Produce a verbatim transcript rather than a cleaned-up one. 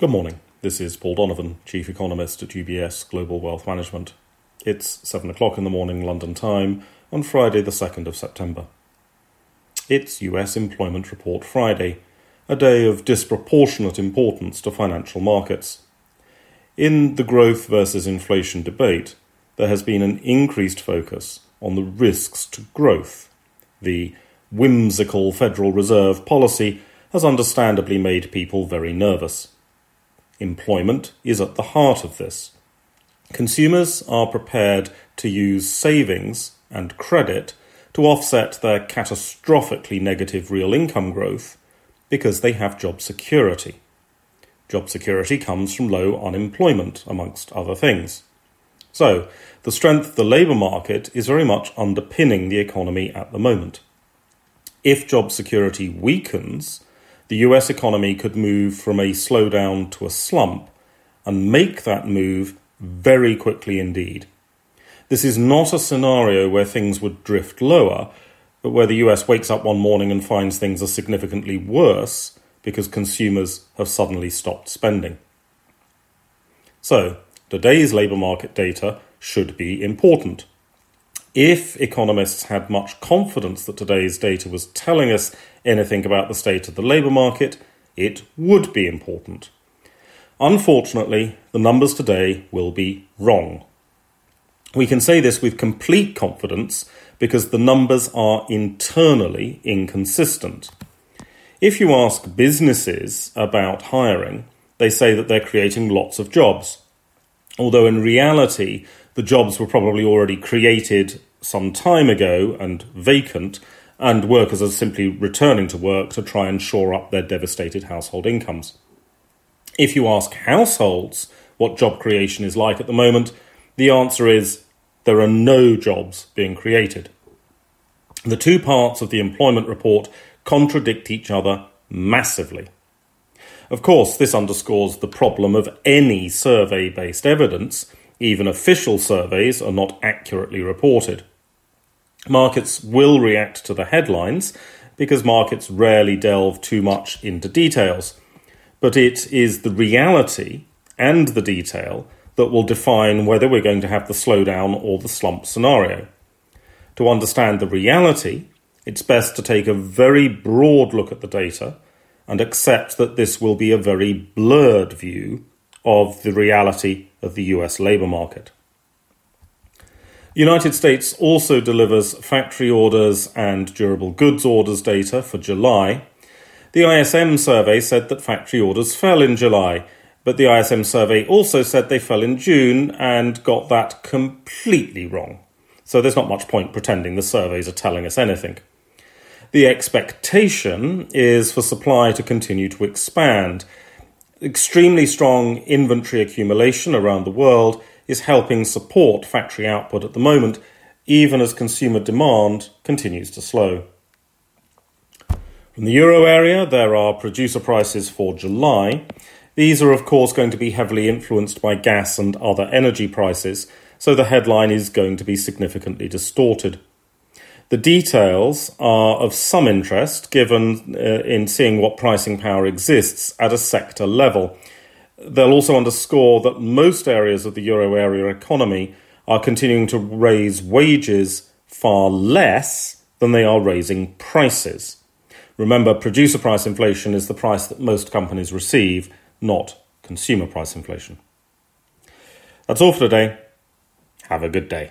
Good morning, this is Paul Donovan, Chief Economist at U B S Global Wealth Management. It's seven o'clock in the morning London time on Friday the second of September. It's U S Employment Report Friday, a day of disproportionate importance to financial markets. In the growth versus inflation debate, there has been an increased focus on the risks to growth. The whimsical Federal Reserve policy has understandably made people very nervous. Employment is at the heart of this. Consumers are prepared to use savings and credit to offset their catastrophically negative real income growth because they have job security. Job security comes from low unemployment, amongst other things. So, the strength of the labour market is very much underpinning the economy at the moment. If job security weakens, the U S economy could move from a slowdown to a slump and make that move very quickly indeed. This is not a scenario where things would drift lower, but where the U S wakes up one morning and finds things are significantly worse because consumers have suddenly stopped spending. So, today's labour market data should be important. If economists had much confidence that today's data was telling us anything about the state of the labour market, it would be important. Unfortunately, the numbers today will be wrong. We can say this with complete confidence because the numbers are internally inconsistent. If you ask businesses about hiring, they say that they're creating lots of jobs, although in reality, the jobs were probably already created some time ago and vacant, and workers are simply returning to work to try and shore up their devastated household incomes. If you ask households what job creation is like at the moment, the answer is there are no jobs being created. The two parts of the employment report contradict each other massively. Of course, this underscores the problem of any survey-based evidence. Even official surveys are not accurately reported. Markets will react to the headlines because markets rarely delve too much into details. But it is the reality and the detail that will define whether we're going to have the slowdown or the slump scenario. To understand the reality, it's best to take a very broad look at the data and accept that this will be a very blurred view of the reality of the U S labour market. The United States also delivers factory orders and durable goods orders data for July. The I S M survey said that factory orders fell in July, but the I S M survey also said they fell in June and got that completely wrong. So there's not much point pretending the surveys are telling us anything. The expectation is for supply to continue to expand. Extremely strong inventory accumulation around the world is helping support factory output at the moment, even as consumer demand continues to slow. From the euro area, there are producer prices for July. These are, of course, going to be heavily influenced by gas and other energy prices, so the headline is going to be significantly distorted. The details are of some interest, given uh, in seeing what pricing power exists at a sector level. They'll also underscore that most areas of the euro area economy are continuing to raise wages far less than they are raising prices. Remember, producer price inflation is the price that most companies receive, not consumer price inflation. That's all for today. Have a good day.